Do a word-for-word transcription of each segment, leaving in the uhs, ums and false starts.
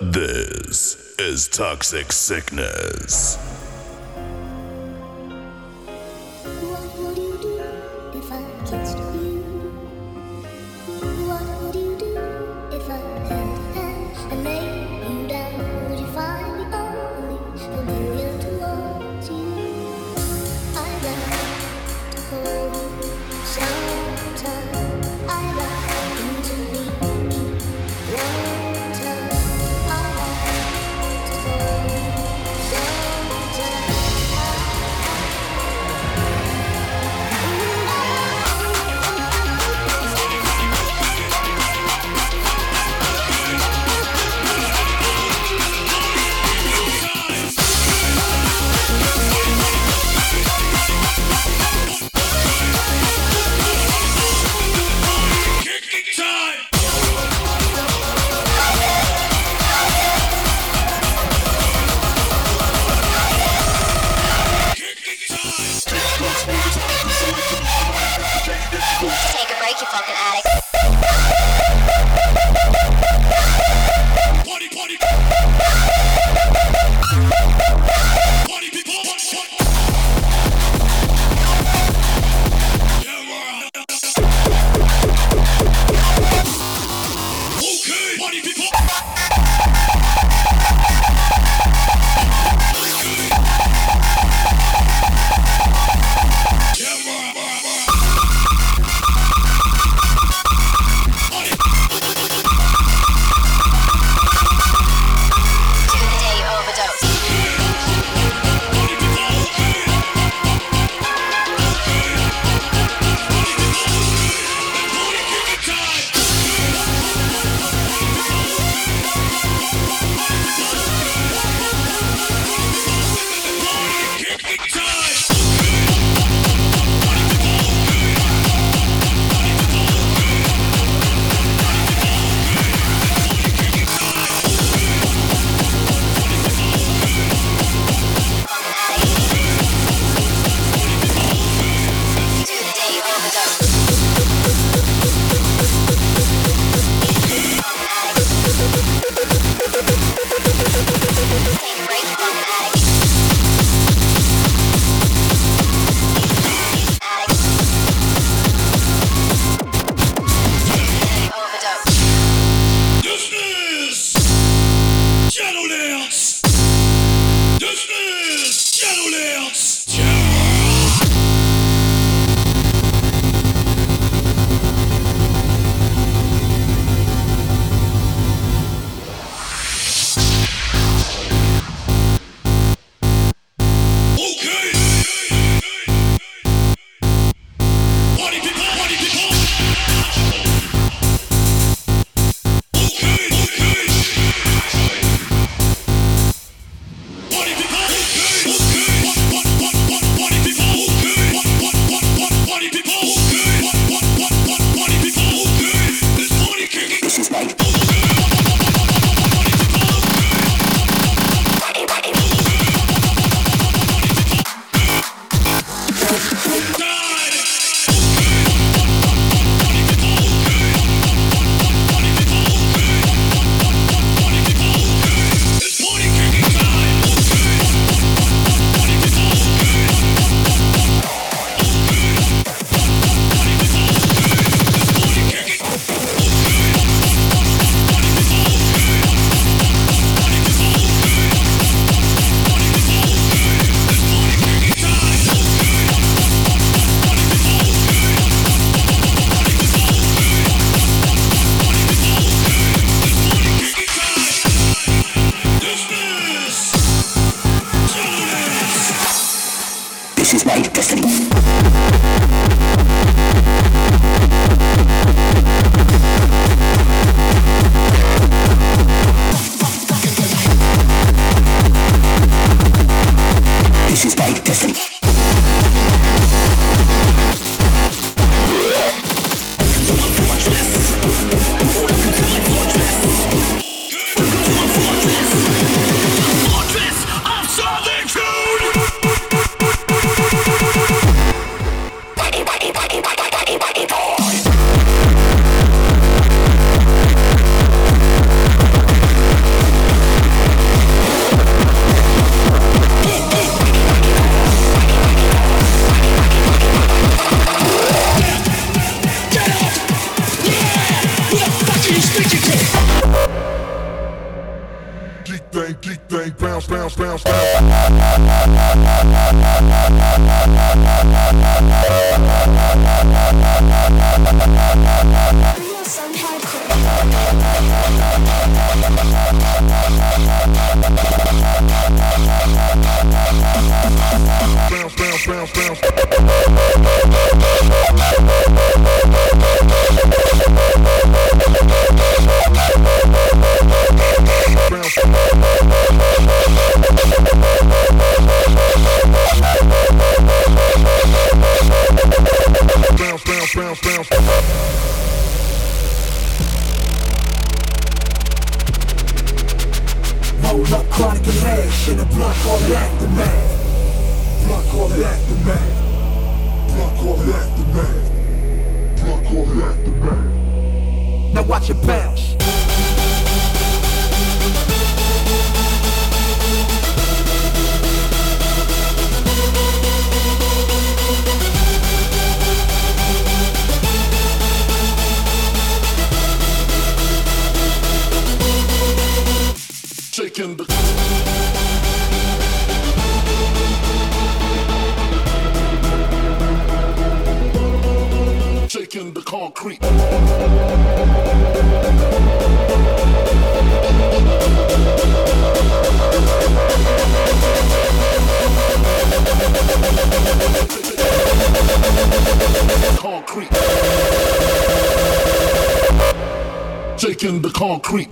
This is Toxic Sickness. What would you do if I kissed you? What would you do if I held your hand and laid you down? Would you find me only familiar towards you? I like to hold you sometimes. I like you to leave me long time. I like to hold you sometimes. thing, geek thing, bounce, bounce, bounce, bounce, bounce, bounce, roll up chronic and hash in a block all that the man. Block all that the man. Block all that the man. Block all that the man. Now watch it bounce. Shaking the shaking the concrete. Concrete. Shaking the concrete.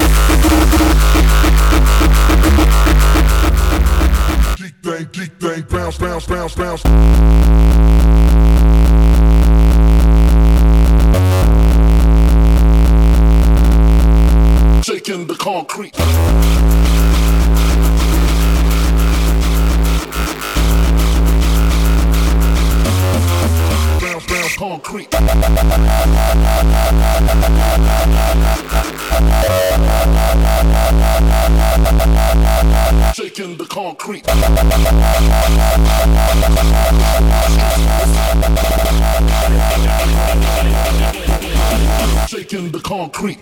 Thing, geek thing, bounce, bounce, bounce, bounce. Shaking the concrete. Bounce, bounce, concrete. Shaking the concrete. Shaking the concrete. Shaking the concrete.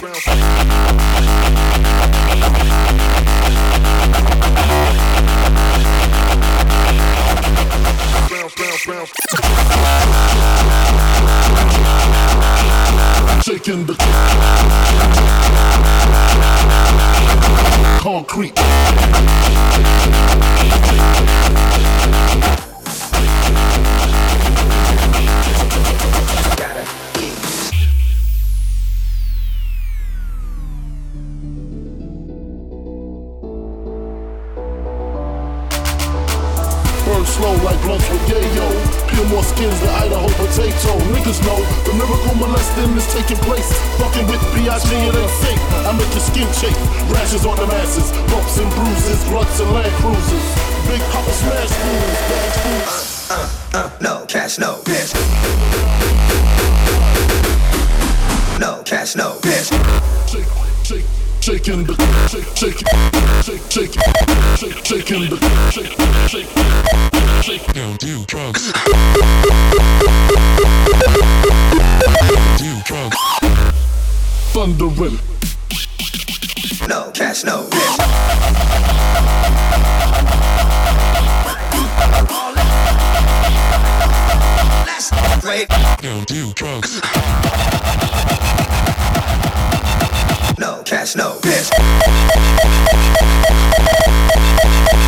Burn slow like blunts with yayo. More skins than Idaho potato. Niggas know the miracle molesting is taking place. Fucking with B I G it ain't safe. I make your skin shake. Rashes on the masses, bumps and bruises, grunts and Land Cruisers. Big Papa Smash Crew, bad foods. Uh, uh, uh, no cash, no bitch. No cash, no bitch. Shake, shake, shaking the shake, shake, shake, shake, shake, shaking the shake, shake, shake. Don't do drugs. Do drugs. Thundering. No cash, no bitch. Don't do drugs. No cash, no bitch.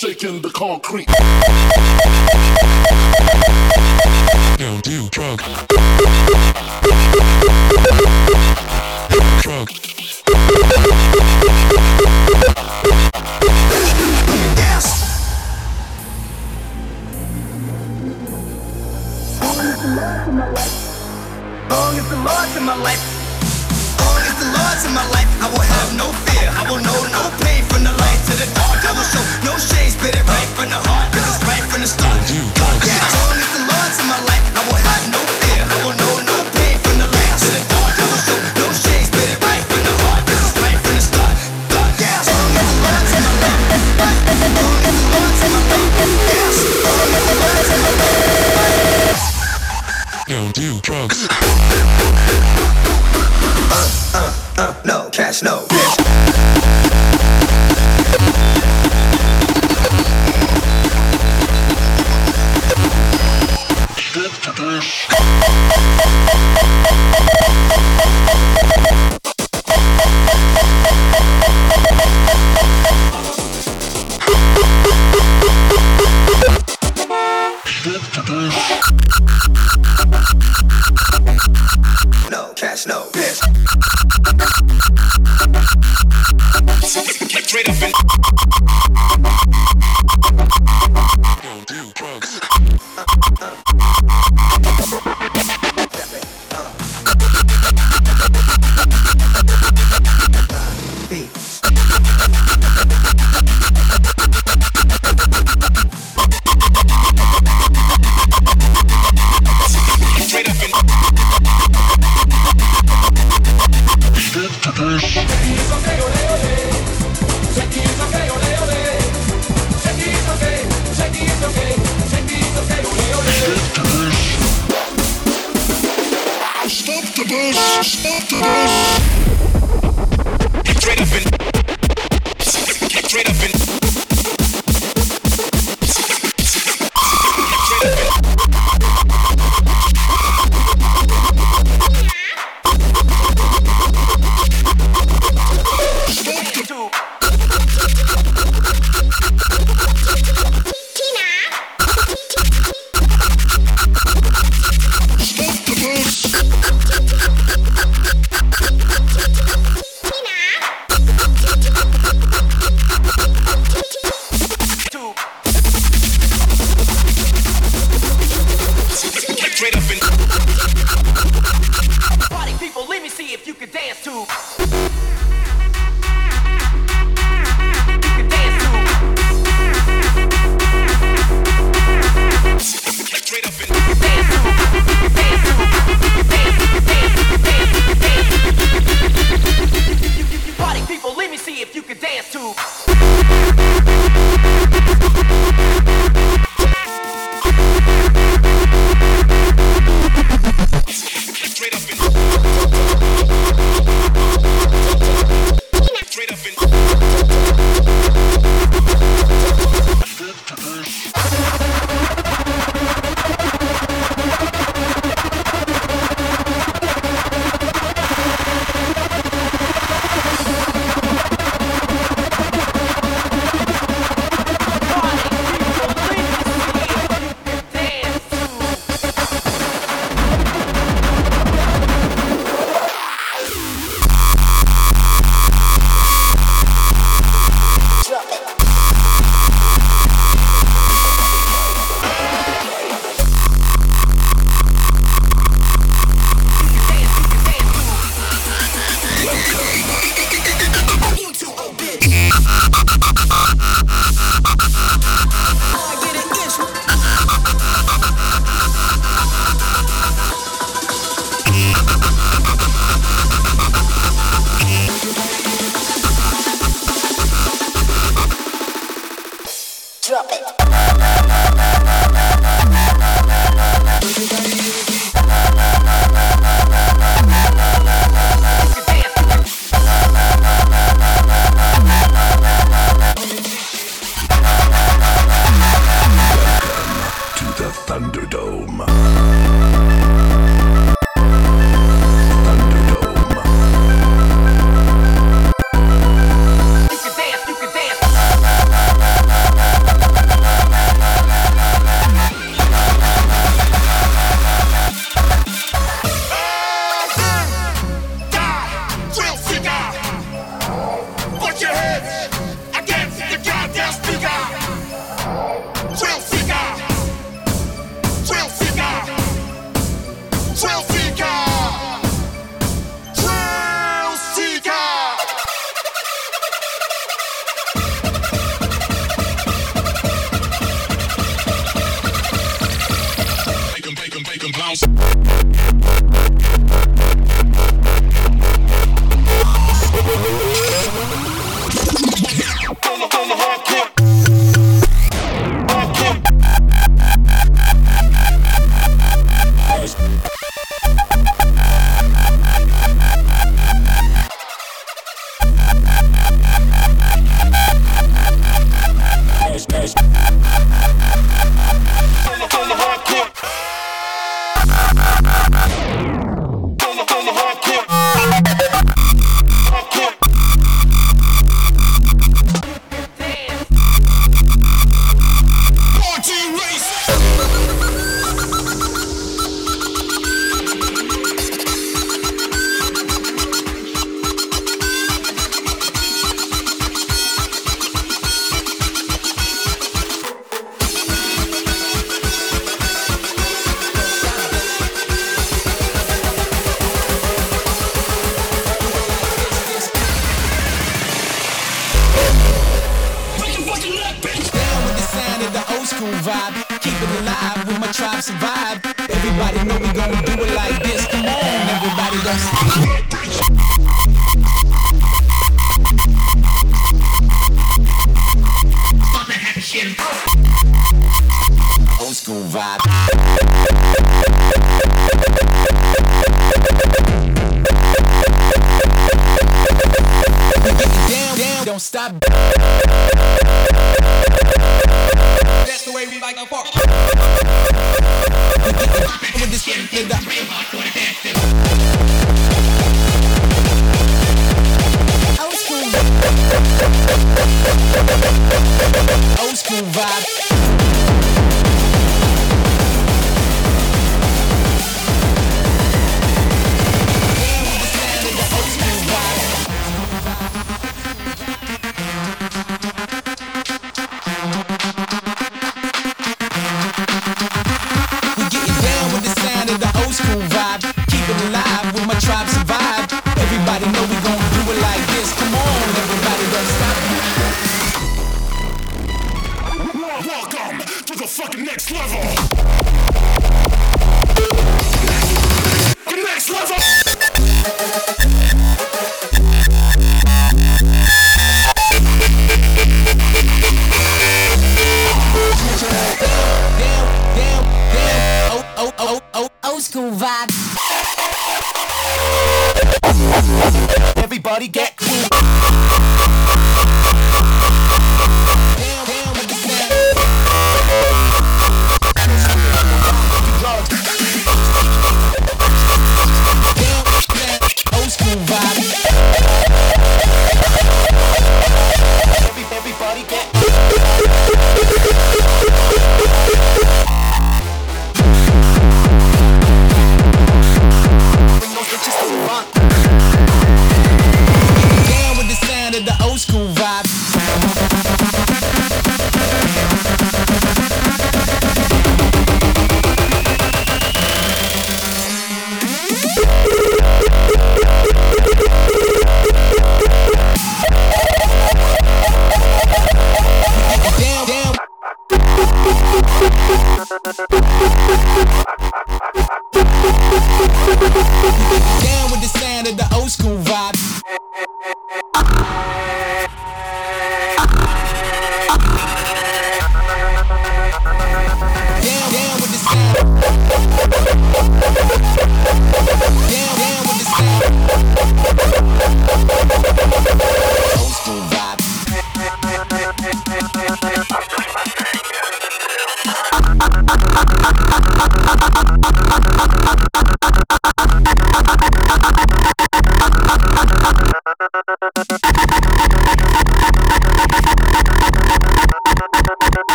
Shaking the concrete. Don't do drug. Drug. Long as the Lord's in my life, long as the Lord's in my life, I will have no fear. I will know no pain. From the light to the dark, I will show no shade. Spit it right from the heart, 'cause it's right from the start. don't do drugs. Uh, uh, uh, no cash, no bitch. No cash, no bitch. Get rid of it. Don't do drugs. Uh, uh. I've survived. Everybody know we gonna do it like this. Come on, everybody gonna stop that happy shit. Old school vibe. Damn, damn, don't stop. Like a park. With this shit, nigga. Old school. Old school vibe. Everybody get cool.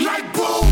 Like boom!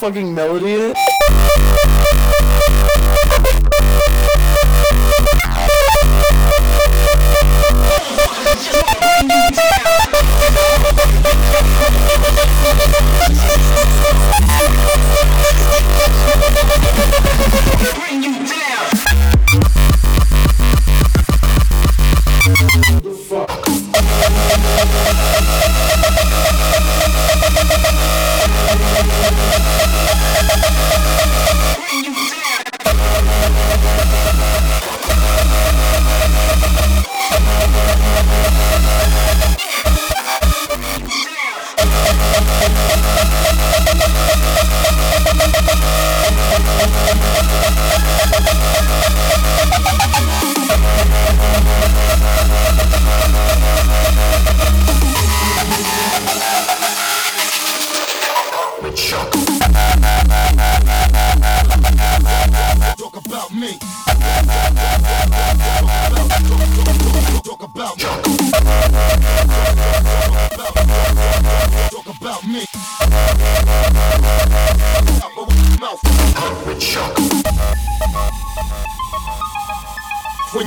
Fucking melody in it. Bring you down.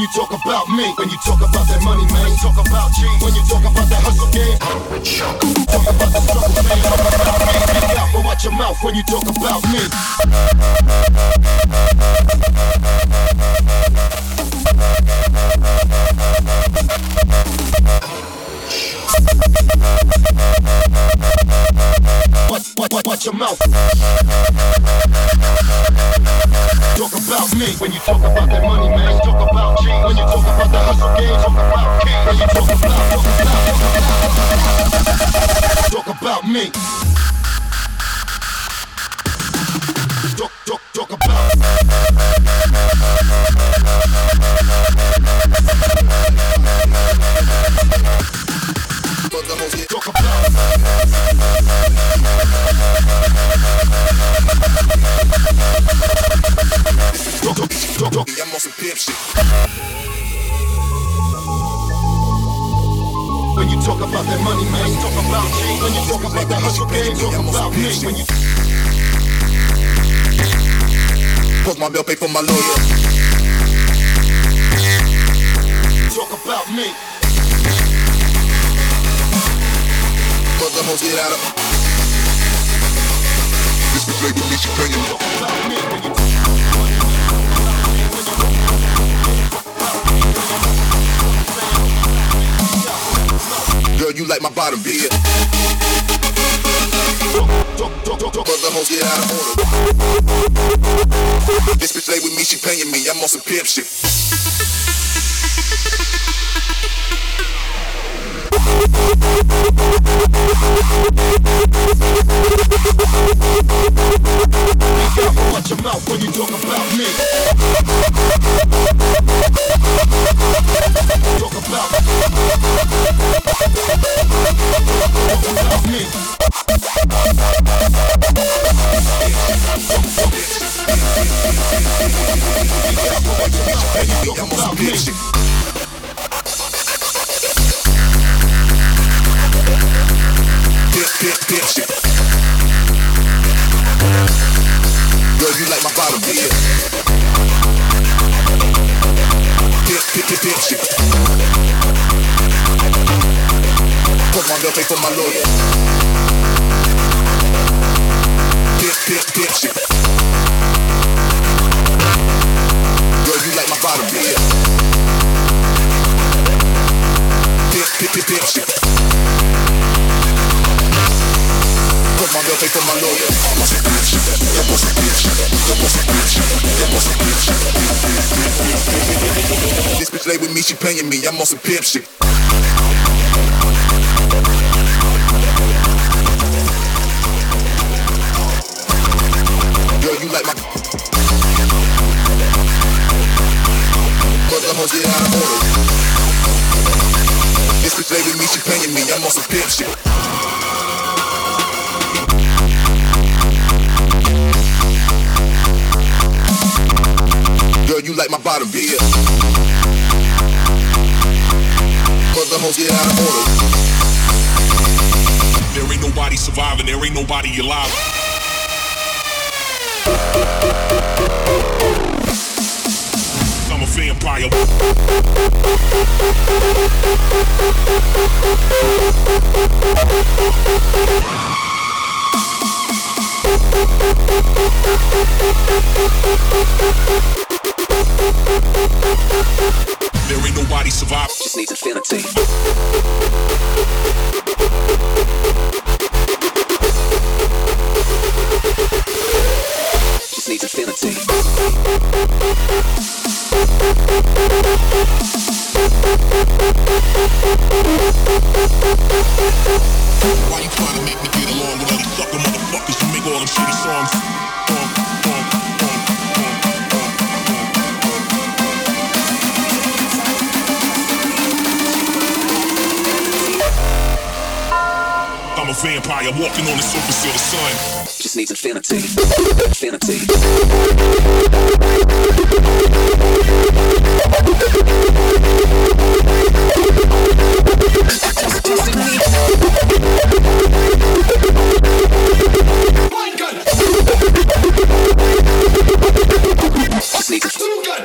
you talk about me, when you talk about that money, man, when you talk about G, when you talk about that hustle game, talk about the struggle, man, talk about me, speak out, but watch your mouth when you talk about me. Watch, watch, watch your mouth. Talk about me when you talk about that money, man. Talk about G when you talk about the hustle game. Talk about King when you talk about, talk about, talk about me. Talk, talk, talk about me. Talk about me. I'm on some pimp shit. When you talk about that money, man, talk about G. When you talk about that hustle game, talk about me. When you put my bill, pay for my lawyer. Talk about me. But the hoes get out of. This bitch made me, she bringin' talk about me. When you talk about me, when you talk about me, when you girl, you like my bottom bitch. But the hoes get out of order. This bitch lay with me, she paying me. I'm on some pimp shit. Watch your mouth when you talk about me. Talk about me. I'm on some pimp shit. Girl, you like my. But the hoes get out of order. This bitch lay with me, she paying me. I'm on some pimp shit. Girl, you like my bottom bitch. The hoes get out of order. There ain't nobody surviving, there ain't nobody alive. I'm a vampire. There ain't nobody surviving. Just needs infinity. Just needs infinity. Why you trying to make me get along with all these sucker motherfuckers who make all them shitty songs? Um, um. A vampire walking on the surface of the sun. Just needs infinity. Infinity. One gun. Just needs infinity.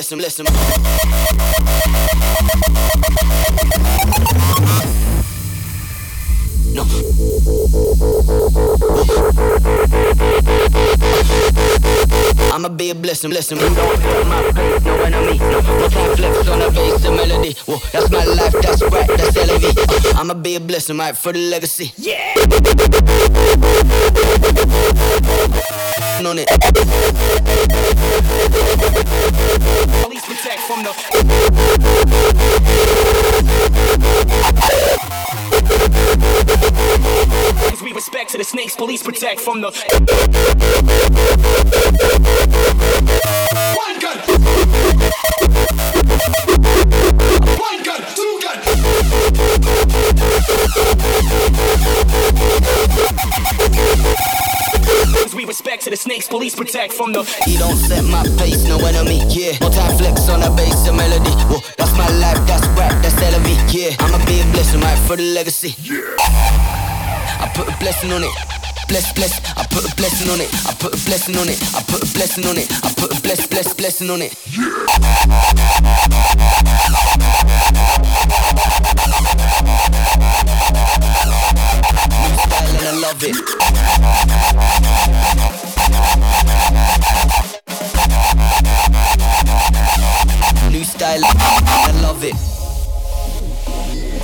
Listen, listen, I'm going through my pain, no enemy, no, no conflicts on the face, the melody, whoa, that's my life, that's right, that's L A V, I'ma be a blessing, right, for the legacy, yeah, on it, police protect from the, cause we respect to the snakes, police protect from the, one gun, one gun, two gun. Cause we respect to the snakes, police protect from the. He don't set my pace, no enemy, yeah. Multi-flex on the bass and melody. Whoa, that's my life, that's rap, that's L V, yeah. I'ma be a blessing, right, for the legacy. Yeah. I put a blessing on it. Bless, bless, I put a blessing on it, I put a blessing on it, I put a blessing on it, I put a bless, bless, blessing on it. Yeah. New style and I love it. New style and I love it.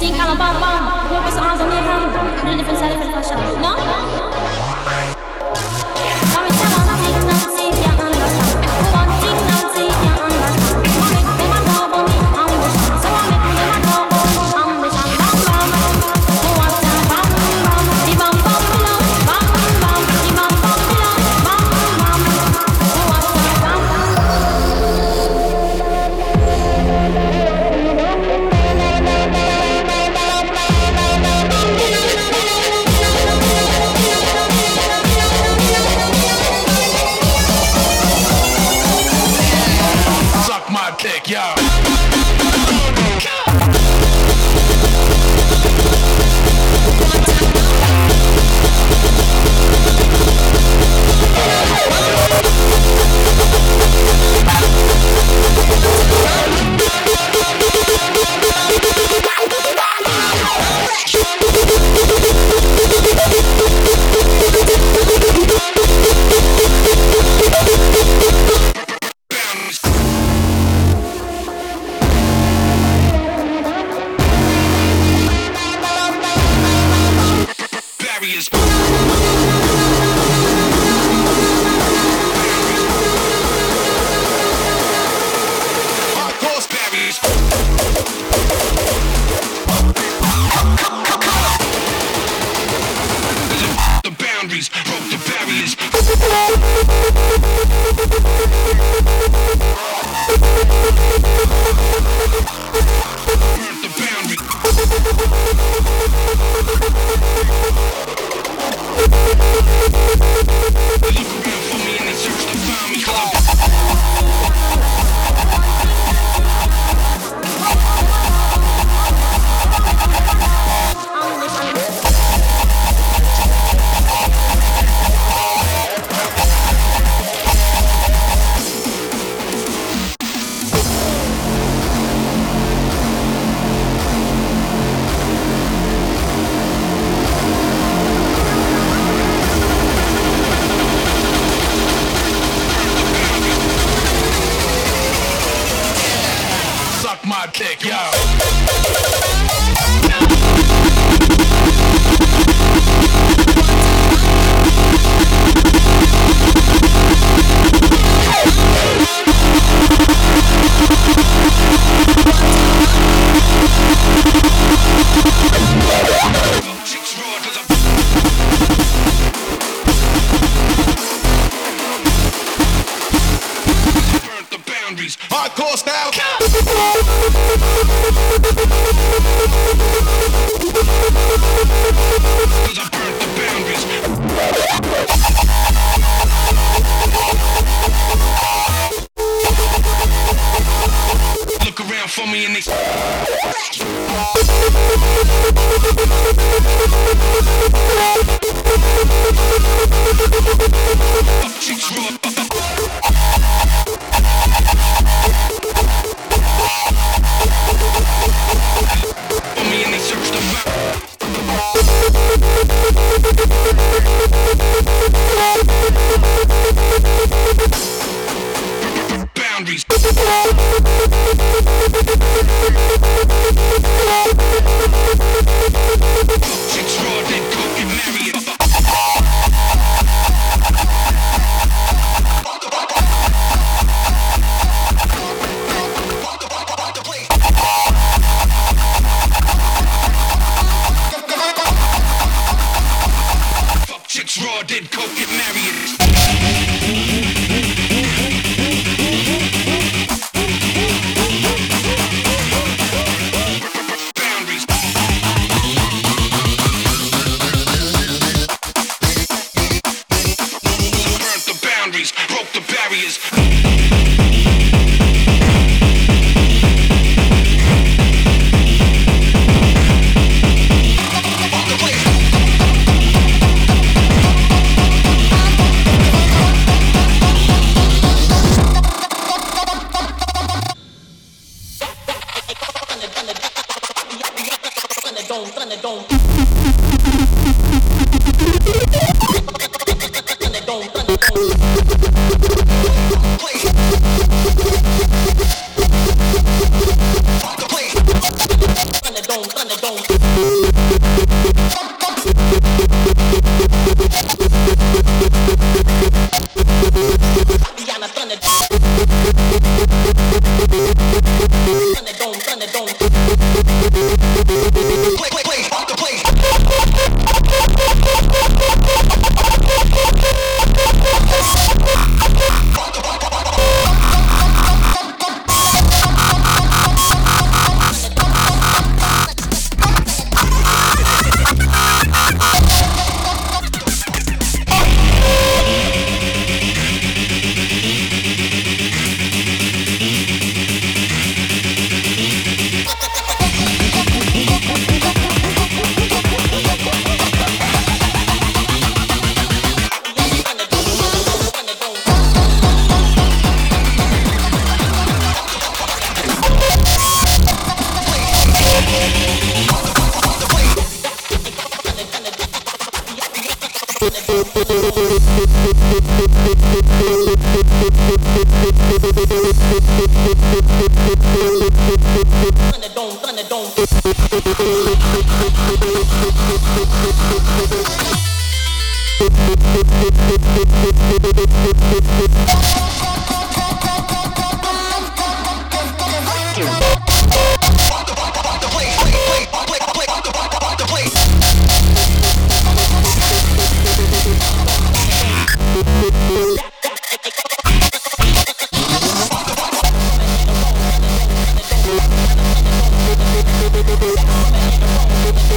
Think I'm a bomb bomb, who was on the name? No different side of the show. No? The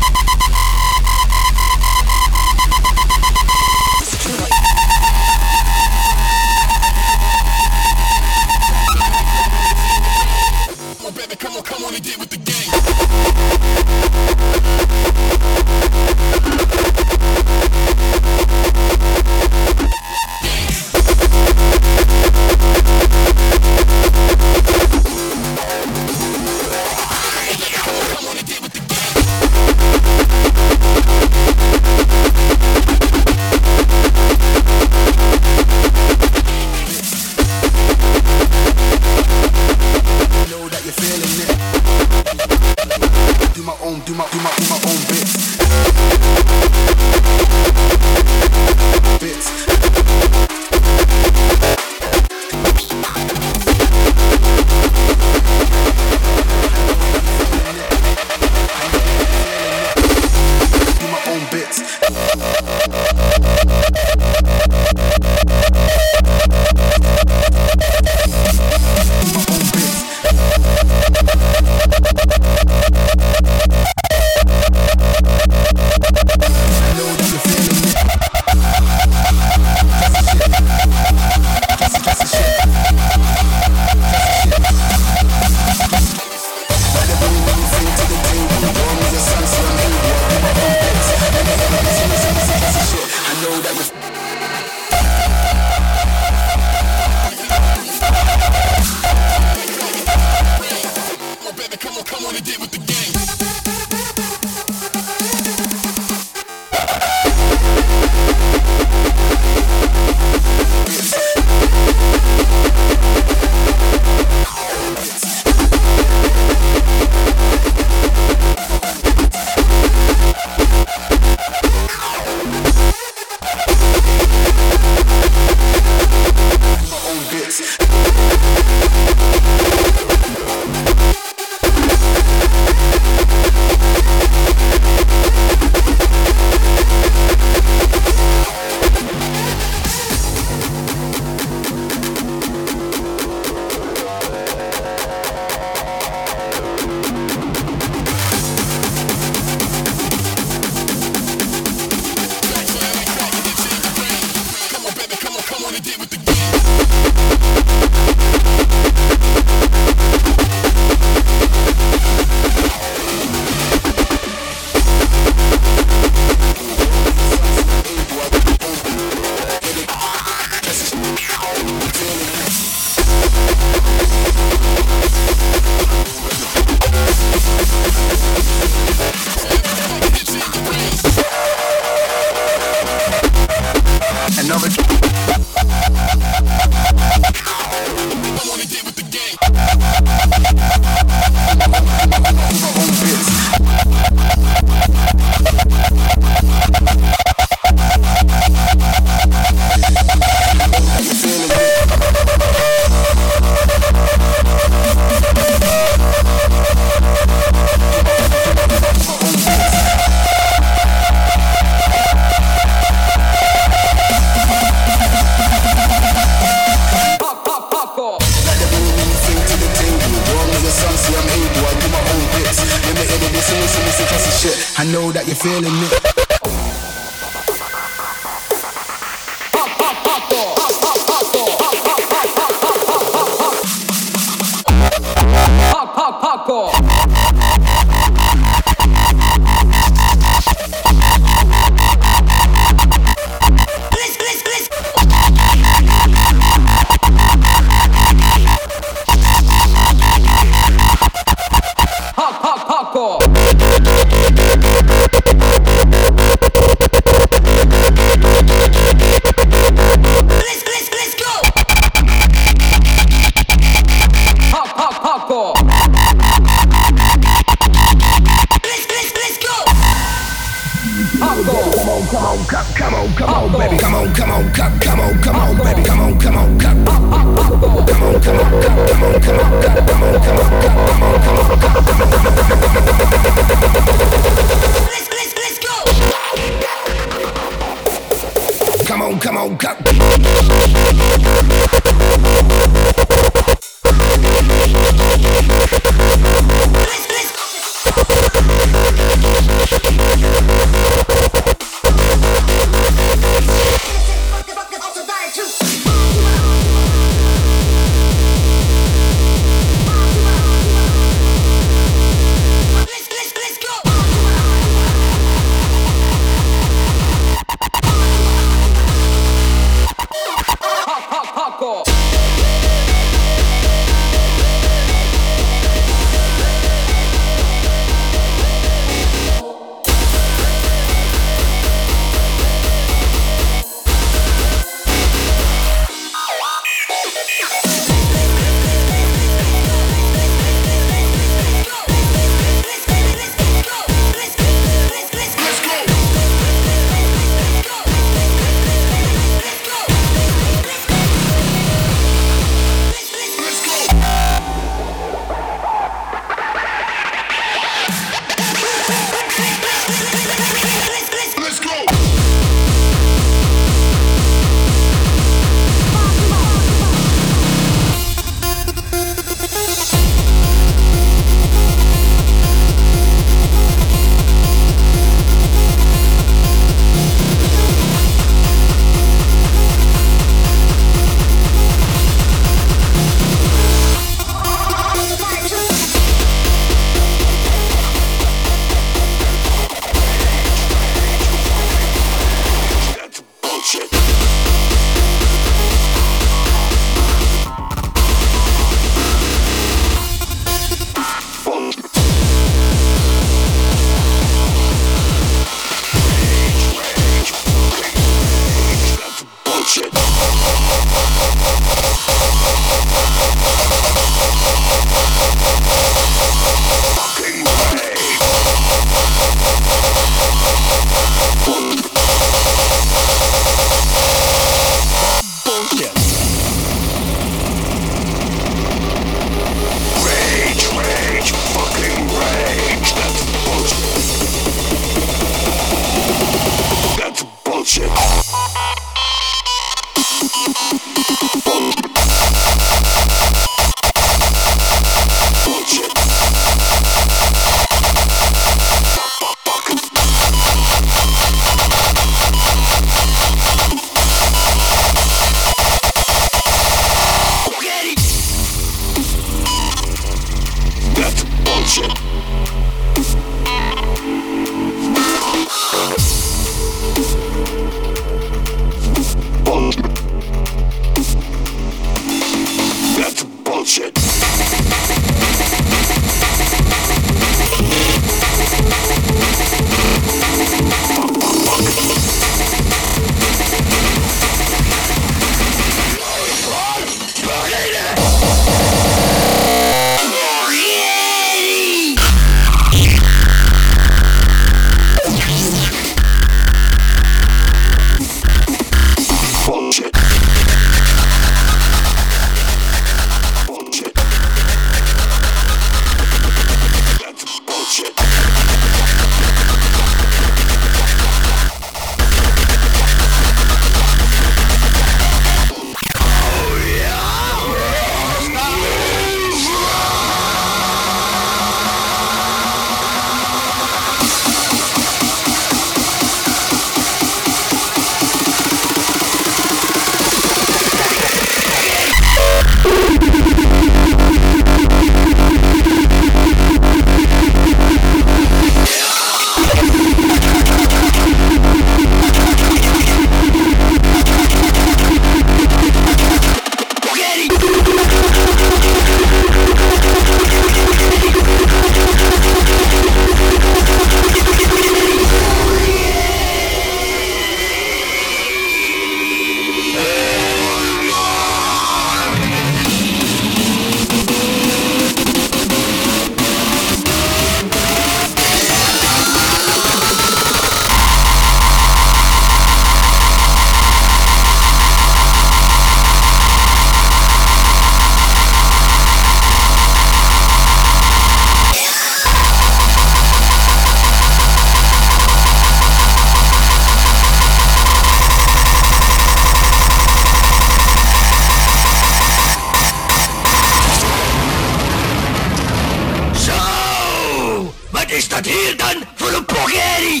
time for the spaghetti!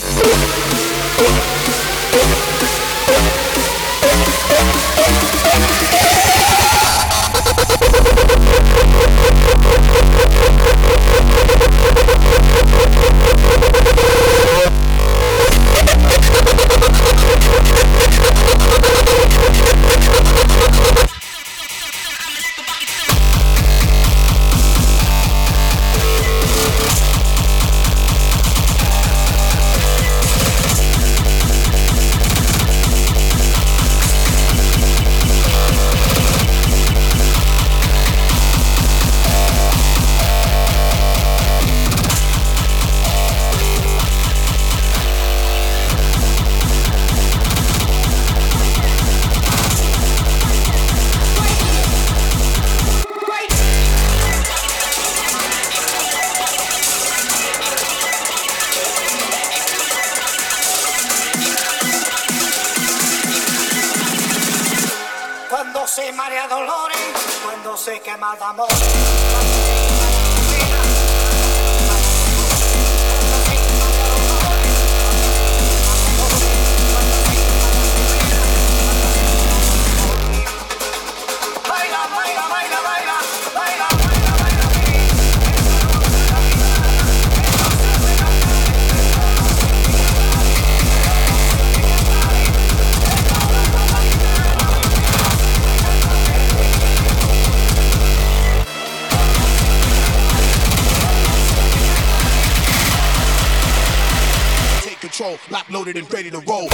Lock, loaded, and ready to roll.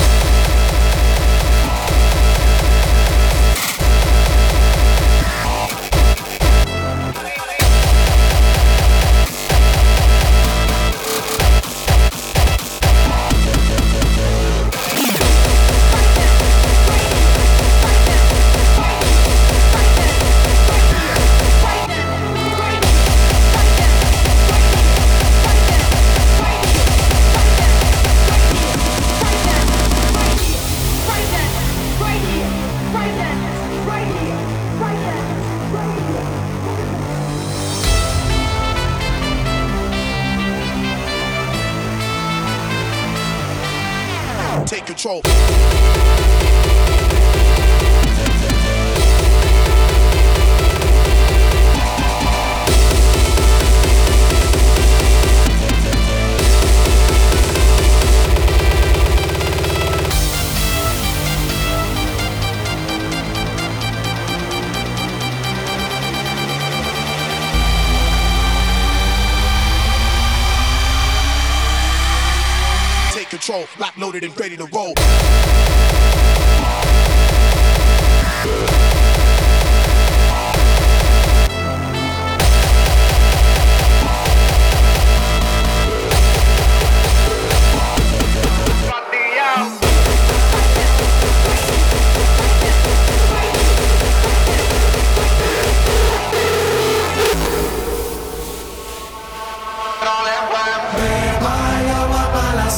Control. Lock, loaded, and ready to roll.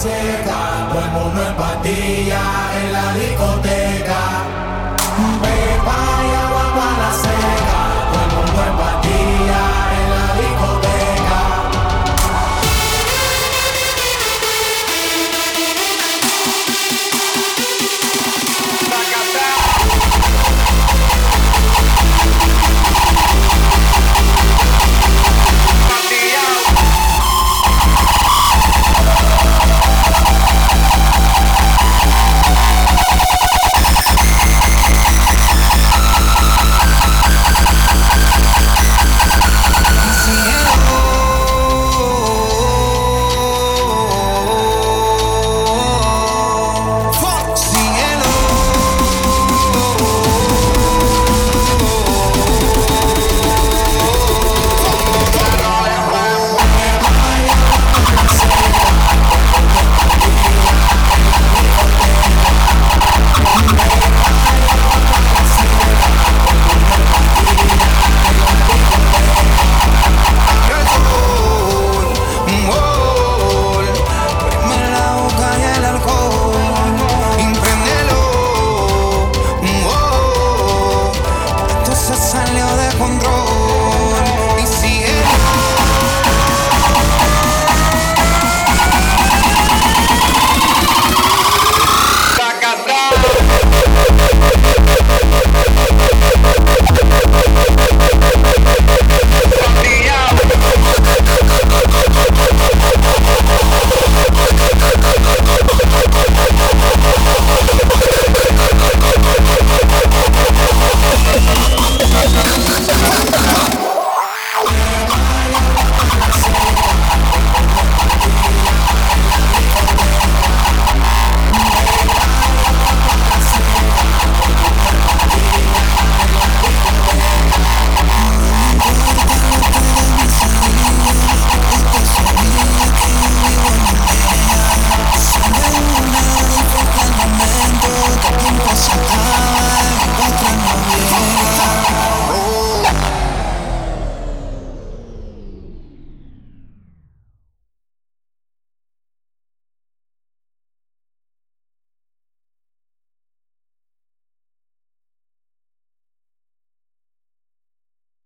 Seca, buen momento para ti ya en la discoteca.